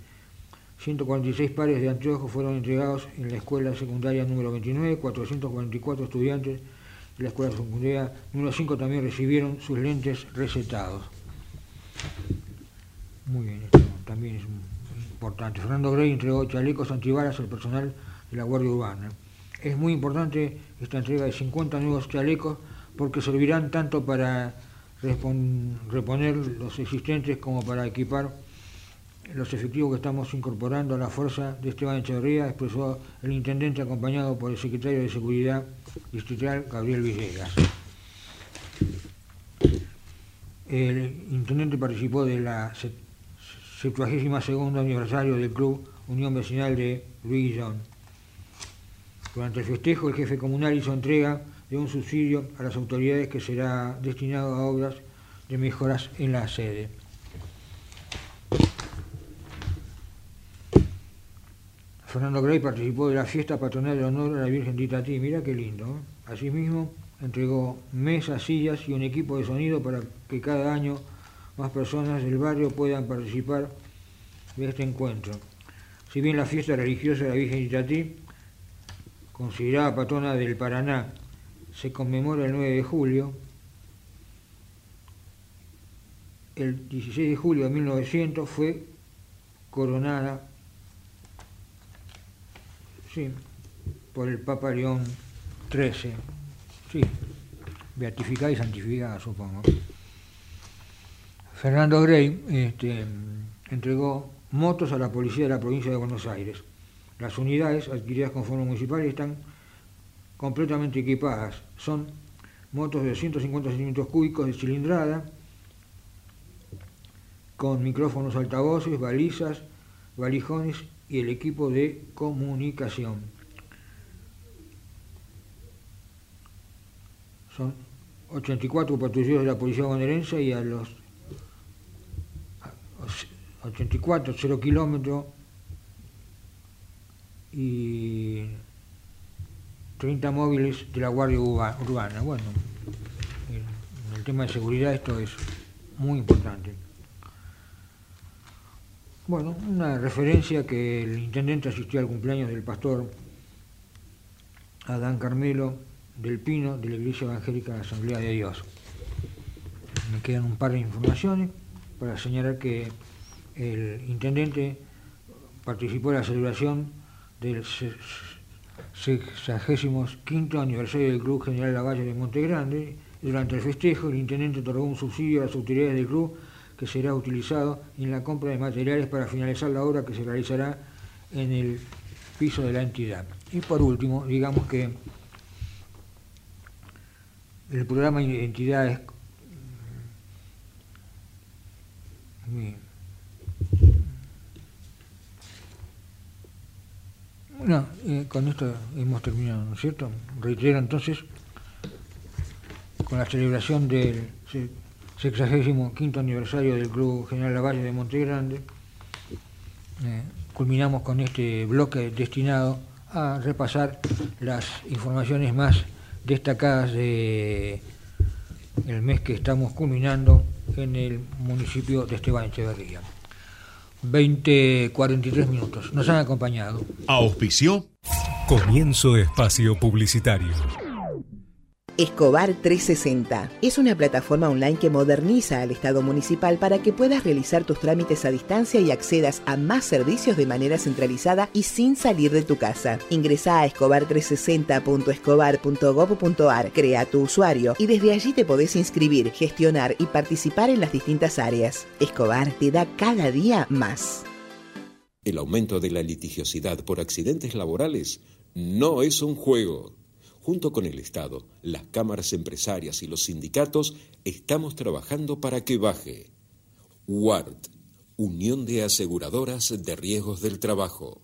ciento cuarenta y seis pares de anteojos fueron entregados en la escuela secundaria número veintinueve, cuatrocientos cuarenta y cuatro estudiantes de la escuela secundaria número cinco también recibieron sus lentes recetados. Muy bien, esto también es importante. Fernando Gray entregó chalecos antibalas al personal de la Guardia Urbana. Es muy importante esta entrega de cincuenta nuevos chalecos porque servirán tanto para reponer los existentes como para equipar los efectivos que estamos incorporando a la fuerza de Esteban Echeverría, expresó el intendente acompañado por el secretario de Seguridad Distrital, Gabriel Villegas. El intendente participó de la septuagésimo segundo aniversario del Club Unión Vecinal de Luis Guillón. Durante el festejo, el jefe comunal hizo entrega de un subsidio a las autoridades que será destinado a obras de mejoras en la sede. Fernando Gray participó de la fiesta patronal de honor a la Virgen de Itatí. Mira qué lindo, ¿eh? Asimismo, entregó mesas, sillas y un equipo de sonido para que cada año más personas del barrio puedan participar de este encuentro. Si bien la fiesta religiosa de la Virgen de Itatí, considerada patrona del Paraná, se conmemora el nueve de julio, el dieciséis de julio de mil novecientos fue coronada Sí, por el Papa León trece, sí, beatificada y santificada, supongo. Fernando Gray este, entregó motos a la policía de la provincia de Buenos Aires. Las unidades adquiridas con fondos municipales están completamente equipadas. Son motos de doscientos cincuenta centímetros cúbicos de cilindrada, con micrófonos, altavoces, balizas, valijones y el equipo de comunicación. Son ochenta y cuatro patrulleros de la policía bonaerense y a los ochenta y cuatro, cero kilómetros y treinta móviles de la Guardia Urbana. Bueno, en el tema de seguridad esto es muy importante. Bueno, una referencia que el intendente asistió al cumpleaños del pastor Adán Carmelo del Pino de la Iglesia Evangélica de la Asamblea de Dios. Me quedan un par de informaciones para señalar que el intendente participó en la celebración del sesenta y cinco aniversario del Club General Lavalle de Monte Grande. Durante el festejo, el intendente otorgó un subsidio a las autoridades del club que será utilizado en la compra de materiales para finalizar la obra que se realizará en el piso de la entidad. Y por último, digamos que el programa Entidades. Bueno, eh, con esto hemos terminado, ¿no es cierto? Reitero entonces, con la celebración del sexagésimo quinto aniversario del Club General Lavalle de Monte Grande, eh, culminamos con este bloque destinado a repasar las informaciones más destacadas del mes que estamos culminando en el municipio de Esteban Echeverría. veinte cuarenta y tres minutos. Nos han acompañado. Auspició. Comienzo espacio publicitario. Escobar trescientos sesenta es una plataforma online que moderniza al Estado municipal para que puedas realizar tus trámites a distancia y accedas a más servicios de manera centralizada y sin salir de tu casa. Ingresá a escobar trescientos sesenta punto escobar punto gov punto ar, crea tu usuario y desde allí te podés inscribir, gestionar y participar en las distintas áreas. Escobar te da cada día más. El aumento de la litigiosidad por accidentes laborales no es un juego. Junto con el Estado, las cámaras empresarias y los sindicatos, estamos trabajando para que baje. U A R T, Unión de Aseguradoras de Riesgos del Trabajo.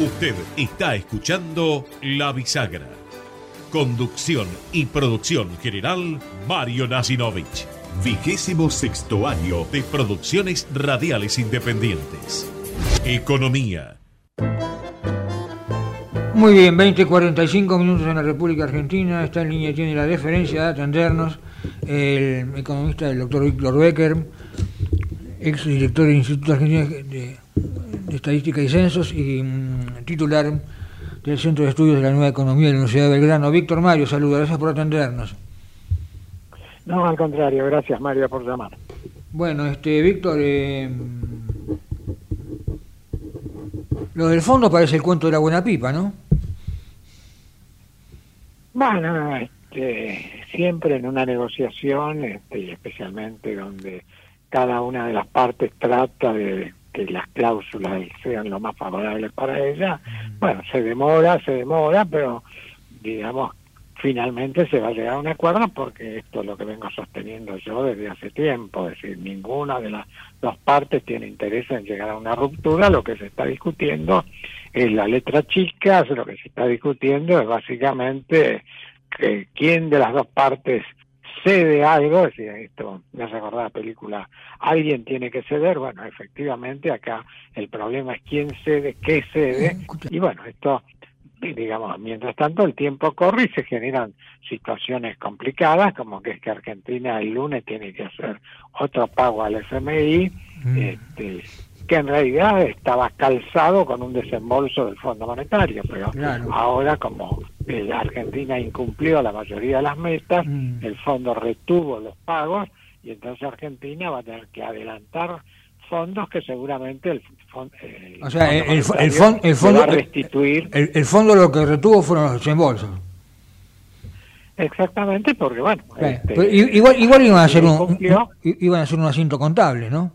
Usted está escuchando La Bisagra. Conducción y producción general, Mario Nacinovich. Vigésimo sexto año de producciones radiales independientes. Economía. Muy bien, veinte cuarenta y cinco minutos en la República Argentina. Esta línea tiene la deferencia de atendernos el economista, el doctor Víctor Beker, ex director del Instituto Argentino de de Estadística y Censos y mm, titular del Centro de Estudios de la Nueva Economía de la Universidad de Belgrano. Víctor, Mario, saludos, gracias por atendernos. No, al contrario, gracias Mario por llamar. Bueno, este Víctor, eh, lo del fondo parece el cuento de la buena pipa, ¿no? Bueno, este, siempre en una negociación, este, especialmente donde cada una de las partes trata de que las cláusulas sean lo más favorables para ella, bueno, se demora, se demora, pero digamos, finalmente se va a llegar a un acuerdo, porque esto es lo que vengo sosteniendo yo desde hace tiempo, es decir, ninguna de las dos partes tiene interés en llegar a una ruptura, lo que se está discutiendo es la letra chica, lo que se está discutiendo es básicamente que quién de las dos partes cede algo, es decir, esto me hace acordar la película Alguien tiene que ceder, bueno, efectivamente acá el problema es quién cede, qué cede, y bueno, esto, digamos, mientras tanto el tiempo corre y se generan situaciones complicadas, como que es que Argentina el lunes tiene que hacer otro pago al F M I, mm. este, que en realidad estaba calzado con un desembolso del Fondo Monetario, pero claro, ahora como la Argentina incumplió la mayoría de las metas, mm. el fondo retuvo los pagos y entonces Argentina va a tener que adelantar fondos que seguramente el, fond, el o sea, fondo el, el, el, fond, el fondo va a restituir. El, el fondo lo que retuvo fueron los desembolsos. Exactamente, porque bueno, okay. este, Pero igual igual iban a hacer un iban a hacer un asiento contable, ¿no?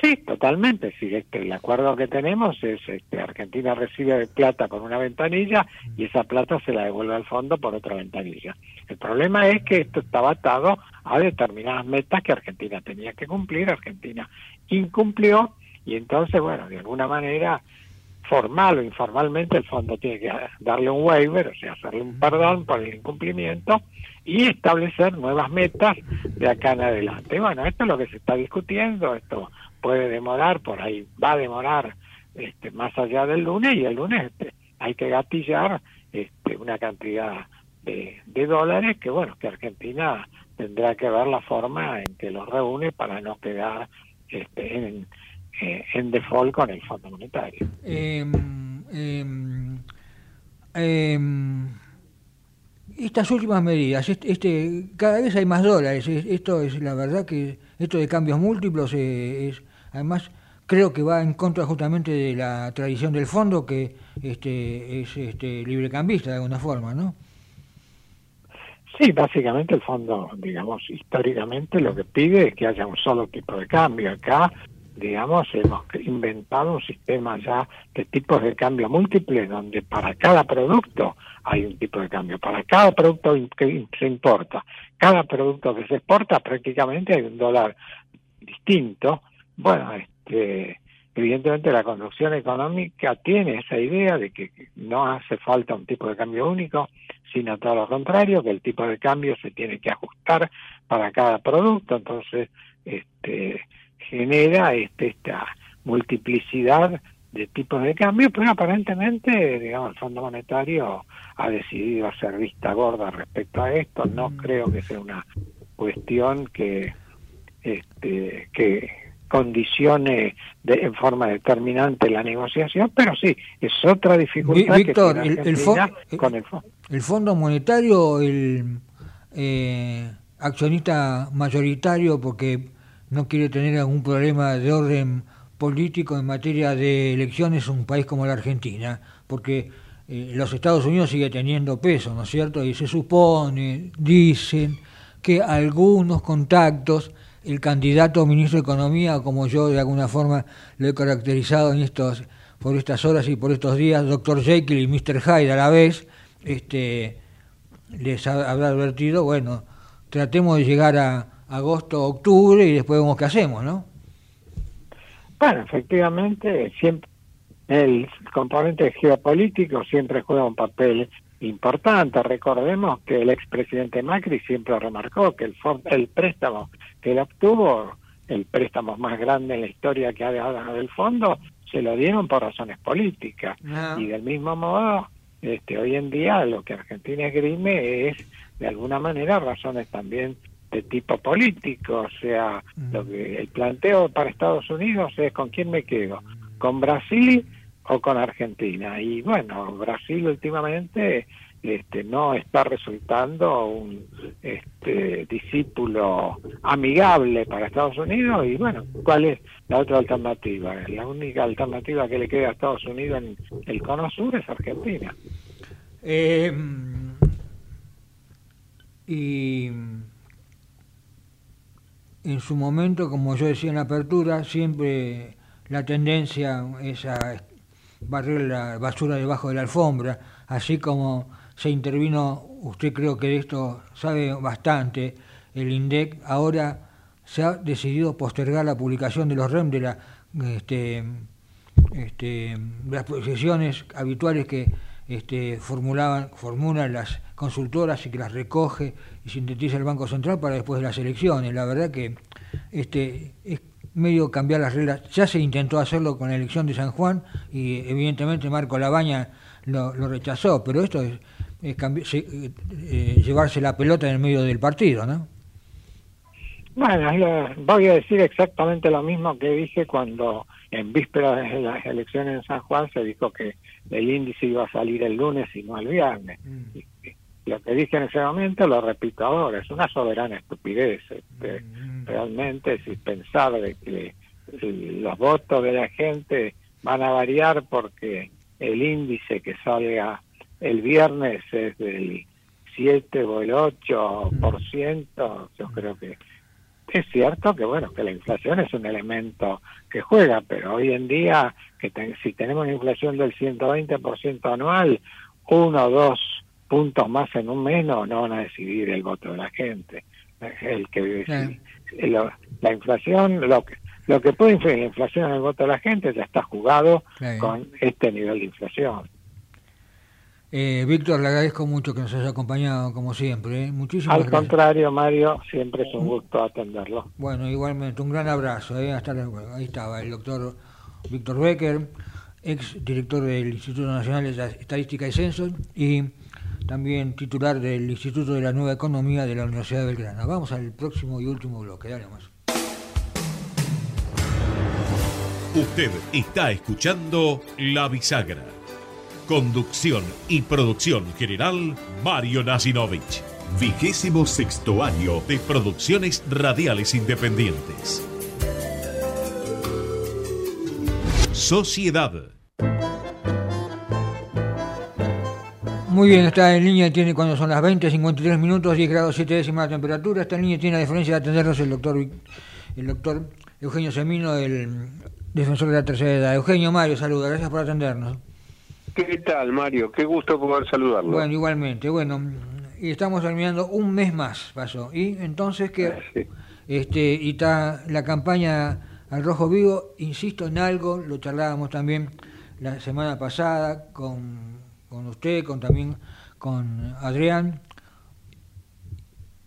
Sí, totalmente. Sí, este, el acuerdo que tenemos es este, Argentina recibe plata por una ventanilla y esa plata se la devuelve al fondo por otra ventanilla. El problema es que esto estaba atado a determinadas metas que Argentina tenía que cumplir, Argentina incumplió y entonces, bueno, de alguna manera, formal o informalmente, el fondo tiene que darle un waiver, o sea, hacerle un perdón por el incumplimiento y establecer nuevas metas de acá en adelante. Bueno, esto es lo que se está discutiendo, esto puede demorar, por ahí va a demorar este, más allá del lunes, y el lunes este, hay que gatillar este, una cantidad de, de dólares que, bueno, que Argentina tendrá que ver la forma en que los reúne para no quedar este, en, eh, en default con el Fondo Monetario. Eh, eh, eh, estas últimas medidas, este, este, cada vez hay más dólares, esto es la verdad que esto de cambios múltiplos eh, es, además creo que va en contra justamente de la tradición del fondo que este, es este, librecambista de alguna forma, ¿no? Sí, básicamente el fondo, digamos, históricamente lo que pide es que haya un solo tipo de cambio. Acá, digamos, hemos inventado un sistema ya de tipos de cambio múltiples donde para cada producto hay un tipo de cambio, para cada producto que se importa, cada producto que se exporta prácticamente hay un dólar distinto. Bueno, este, evidentemente la conducción económica tiene esa idea de que no hace falta un tipo de cambio único, sino todo lo contrario, que el tipo de cambio se tiene que ajustar para cada producto, entonces este, genera este, esta multiplicidad de tipos de cambio, pero aparentemente, digamos, el Fondo Monetario ha decidido hacer vista gorda respecto a esto. No creo que sea una cuestión que este, que condicione de, en forma determinante la negociación, pero sí, es otra dificultad. Víctor, que tiene Argentina el, el con el fondo. El Fondo Monetario, el eh, accionista mayoritario, porque no quiere tener algún problema de orden político en materia de elecciones en un país como la Argentina, porque eh, los Estados Unidos sigue teniendo peso, ¿no es cierto? Y se supone, dicen, que algunos contactos, el candidato ministro de Economía, como yo de alguna forma lo he caracterizado en estos, por estas horas y por estos días, doctor Jekyll y mister Hyde a la vez, este, les ha, habrá advertido, bueno, tratemos de llegar a agosto, octubre y después vemos qué hacemos, ¿no? Bueno, efectivamente, siempre el componente geopolítico siempre juega un papel importante. Recordemos que el expresidente Macri siempre remarcó que el, el préstamo que él obtuvo, el préstamo más grande en la historia que ha dejado el fondo, se lo dieron por razones políticas. No. Y del mismo modo, este, hoy en día lo que Argentina esgrime es, de alguna manera, razones también de tipo político, o sea, lo que el planteo para Estados Unidos es ¿con quién me quedo? ¿Con Brasil o con Argentina? Y bueno, Brasil últimamente este, no está resultando un este, discípulo amigable para Estados Unidos y bueno, ¿cuál es la otra alternativa? La única alternativa que le queda a Estados Unidos en el Cono Sur es Argentina. Eh, y... En su momento, como yo decía en la apertura, siempre la tendencia es a barrer la basura debajo de la alfombra, así como se intervino, usted creo que de esto sabe bastante, el INDEC, ahora se ha decidido postergar la publicación de los R E M de, la, este, este, las proyecciones habituales que este, formulaban, formulan las consultoras y que las recoge y sintetiza el Banco Central para después de las elecciones. La verdad que este es medio cambiar las reglas. Ya se intentó hacerlo con la elección de San Juan y evidentemente Marco Labaña lo, lo rechazó, pero esto es, es cambi- se, eh, eh, llevarse la pelota en el medio del partido, ¿no? Bueno, voy a decir exactamente lo mismo que dije cuando en vísperas de las elecciones en San Juan se dijo que el índice iba a salir el lunes y no el viernes. Mm. Lo que dije en ese momento lo repito ahora, es una soberana estupidez. Este, mm. Realmente, si pensar de que los votos de la gente van a variar porque el índice que salga el viernes es del siete o el ocho por ciento, mm. yo creo que es cierto que bueno que la inflación es un elemento que juega, pero hoy en día que ten, si tenemos una inflación del ciento veinte por ciento anual, uno o dos puntos más en un mes no, no van a decidir el voto de la gente. El que decide, lo, la inflación, lo que lo que puede influir la inflación en el voto de la gente ya está jugado Bien. con este nivel de inflación. Eh, Víctor, le agradezco mucho que nos haya acompañado, como siempre. ¿eh? Muchísimas Al gracias. Contrario, Mario, siempre es un gusto atenderlo. Bueno, igualmente, un gran abrazo. ¿eh? Hasta luego. Ahí estaba el doctor Víctor Beker, ex director del Instituto Nacional de Estadística y Censo y también titular del Instituto de la Nueva Economía de la Universidad de Belgrano. Vamos al próximo y último bloque. Dale más. Usted está escuchando La Bisagra. Conducción y producción general, Mario Nacinovich. Vigésimo sexto año de producciones radiales independientes. Sociedad. Muy bien, está en línea, tiene cuando son las veinte, cincuenta y tres minutos, diez grados siete décimas de temperatura. Esta línea tiene la diferencia de atendernos el doctor, el doctor Eugenio Semino, el defensor de la tercera edad. Eugenio, Mario, saluda, gracias por atendernos. ¿Qué tal, Mario? Qué gusto poder saludarlo. Bueno, igualmente, bueno, y estamos terminando un mes más, pasó, y entonces que sí. este y está la campaña al rojo vivo, insisto en algo, lo charlábamos también la semana pasada con, con usted, con también con Adrián,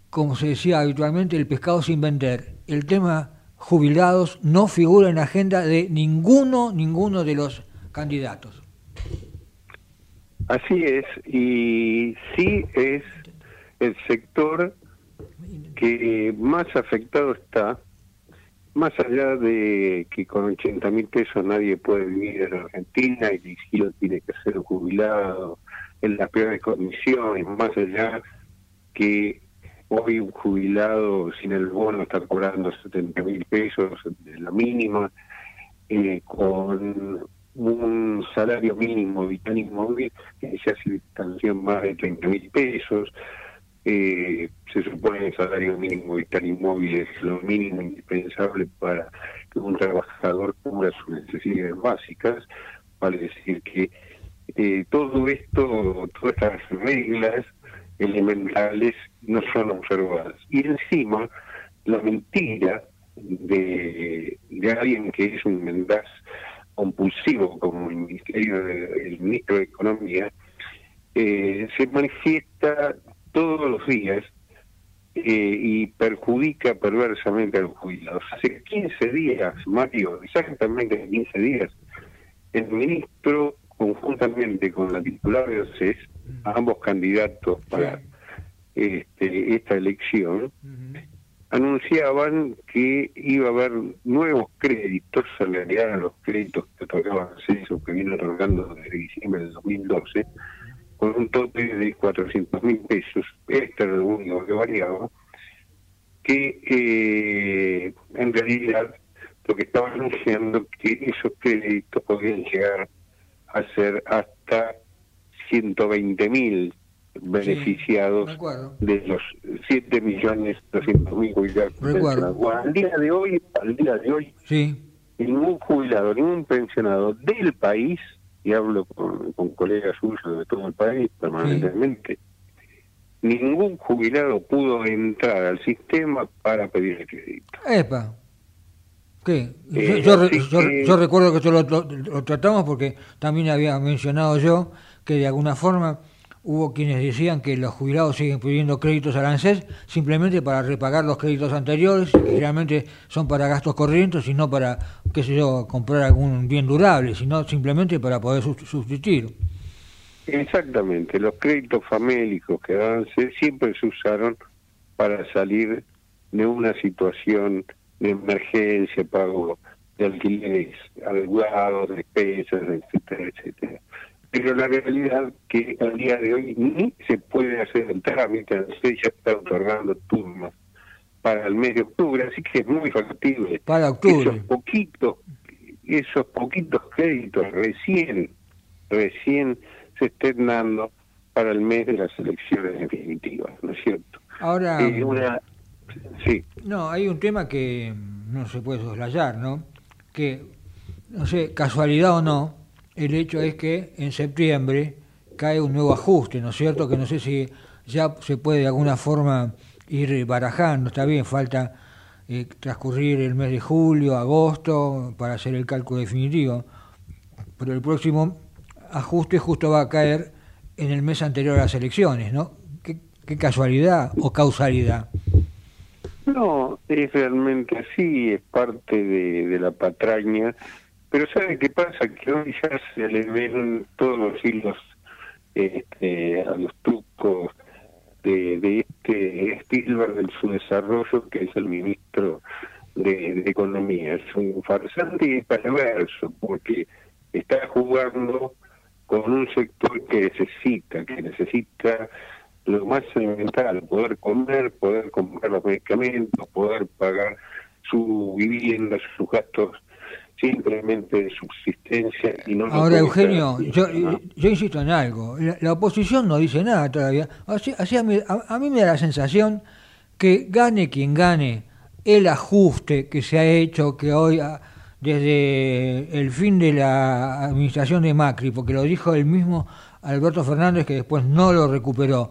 como se decía habitualmente, el pescado sin vender. El tema jubilados no figura en la agenda de ninguno, ninguno de los candidatos. Así es, y sí es el sector que más afectado está, más allá de que con ochenta mil pesos nadie puede vivir en Argentina y el hijito tiene que ser jubilado en las peores condiciones, más allá que hoy un jubilado sin el bono está cobrando setenta mil pesos de la mínima, eh, con un salario mínimo vital inmóvil que ya se distanció más de treinta mil pesos. Eh, se supone que el salario mínimo vital inmóvil es lo mínimo indispensable para que un trabajador cubra sus necesidades básicas. Vale decir que eh, todo esto, todas estas reglas elementales no son observadas. Y encima, la mentira de, de alguien que es un mendaz compulsivo como el ministerio de, el ministro de Economía, eh, se manifiesta todos los días eh, y perjudica perversamente a los jubilados. Hace quince días, Mario, exactamente quince días, el ministro, conjuntamente con la titular de O C E S, a ambos candidatos para este, esta elección, uh-huh, anunciaban que iba a haber nuevos créditos, salariales a los créditos que otorgaban o que vienen otorgando desde diciembre del dos mil doce, con un tope de cuatrocientos mil pesos, este era lo único que variaba, que eh, en realidad lo que estaban anunciando que esos créditos podían llegar a ser hasta ciento veinte mil beneficiados, sí, de los siete millones doscientos mil jubilados. Recuerdo. Al día de hoy, al día de hoy, sí, ningún jubilado, ningún pensionado del país, y hablo con, con colegas suyos de todo el país permanentemente, sí, ningún jubilado pudo entrar al sistema para pedir el crédito. ¡Epa! ¿Qué? Eh, yo, yo, yo, que... yo recuerdo que esto lo, lo, lo tratamos porque también había mencionado yo que de alguna forma hubo quienes decían que los jubilados siguen pidiendo créditos al ANSES simplemente para repagar los créditos anteriores, que realmente son para gastos corrientes y no para, qué sé yo, comprar algún bien durable, sino simplemente para poder sustituir. Exactamente, los créditos famélicos que da ANSES siempre se usaron para salir de una situación de emergencia, pago de alquileres, abogados, despensas, etcétera, etcétera. Pero la realidad es que al día de hoy ni se puede hacer el trámite, ANSES ya está otorgando turnos para el mes de octubre, así que es muy factible. Para octubre. Esos poquitos, esos poquitos créditos recién, recién se estén dando para el mes de las elecciones definitivas, ¿no es cierto? Ahora, eh, una... sí. No, hay un tema que no se puede soslayar, ¿no? Que, no sé, casualidad o no, el hecho es que en septiembre cae un nuevo ajuste, ¿no es cierto? Que no sé si ya se puede de alguna forma ir barajando, está bien, falta eh, transcurrir el mes de julio, agosto, para hacer el cálculo definitivo, pero el próximo ajuste justo va a caer en el mes anterior a las elecciones, ¿no? ¿Qué, qué casualidad o causalidad? No, es realmente así, es parte de, de la patraña. Pero ¿sabe qué pasa? Que hoy ya se le ven todos los hilos este, a los trucos de, de este Spielberg de su desarrollo, que es el ministro de, de Economía. Es un farsante y perverso, porque está jugando con un sector que necesita, que necesita lo más elemental, poder comer, poder comprar los medicamentos, poder pagar su vivienda, sus gastos simplemente de subsistencia. Y no ahora, Eugenio, así, yo, ¿no? yo insisto en algo, la, la oposición no dice nada todavía, así, así a, mí, a, a mí me da la sensación que gane quien gane, el ajuste que se ha hecho, que hoy, desde el fin de la administración de Macri, porque lo dijo el mismo Alberto Fernández, que después no lo recuperó,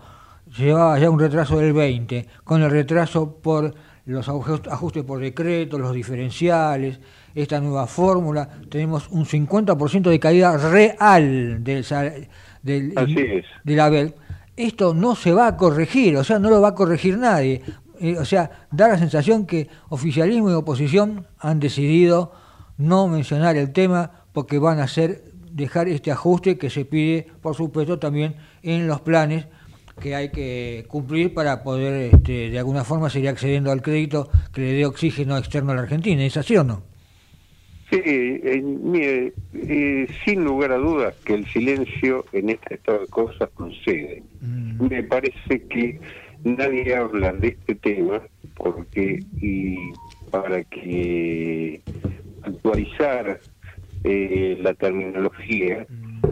llevaba ya un retraso del veinte, con el retraso por los ajustes por decreto, los diferenciales, esta nueva fórmula, tenemos un cincuenta por ciento de caída real del, del, Así es. del A B E L. Esto no se va a corregir, o sea, no lo va a corregir nadie. Eh, o sea, da la sensación que oficialismo y oposición han decidido no mencionar el tema porque van a hacer dejar este ajuste que se pide, por supuesto, también en los planes que hay que cumplir para poder, este, de alguna forma, seguir accediendo al crédito que le dé oxígeno externo a la Argentina. ¿Es así o no? Sí, eh, mire, eh, sin lugar a dudas que el silencio en este estado de cosas concede. Mm. Me parece que nadie habla de este tema porque y para que actualizar eh, la terminología, mm.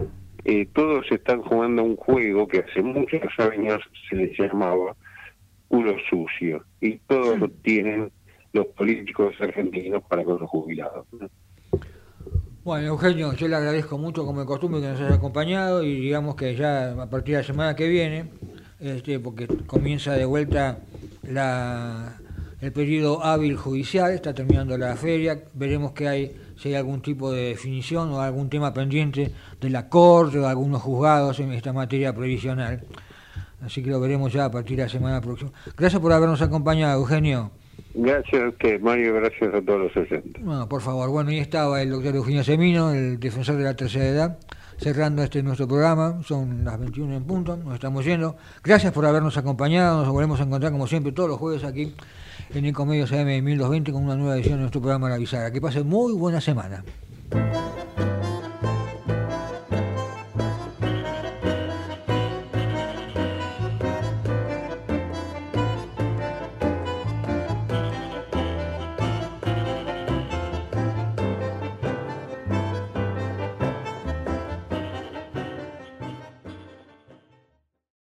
eh, todos están jugando a un juego que hace muchos años se les llamaba culo sucio y todos mm. lo tienen los políticos argentinos para con los jubilados. Bueno, Eugenio, yo le agradezco mucho, como de costumbre, que nos haya acompañado y digamos que ya a partir de la semana que viene, este, porque comienza de vuelta la, el periodo hábil judicial, está terminando la feria, veremos que hay, si hay algún tipo de definición o algún tema pendiente de la Corte o de algunos juzgados en esta materia previsional. Así que lo veremos ya a partir de la semana próxima. Gracias por habernos acompañado, Eugenio. Gracias a usted, Mario, gracias a todos los oyentes. Bueno, por favor, bueno, ahí estaba el doctor Eugenio Semino, el defensor de la tercera edad, cerrando este nuestro programa, son las veintiuna en punto, nos estamos yendo. Gracias por habernos acompañado, nos volvemos a encontrar como siempre todos los jueves aquí en Ecomedios A M mil doscientos veinte con una nueva edición de nuestro programa La Bisagra. Que pasen muy buena semana.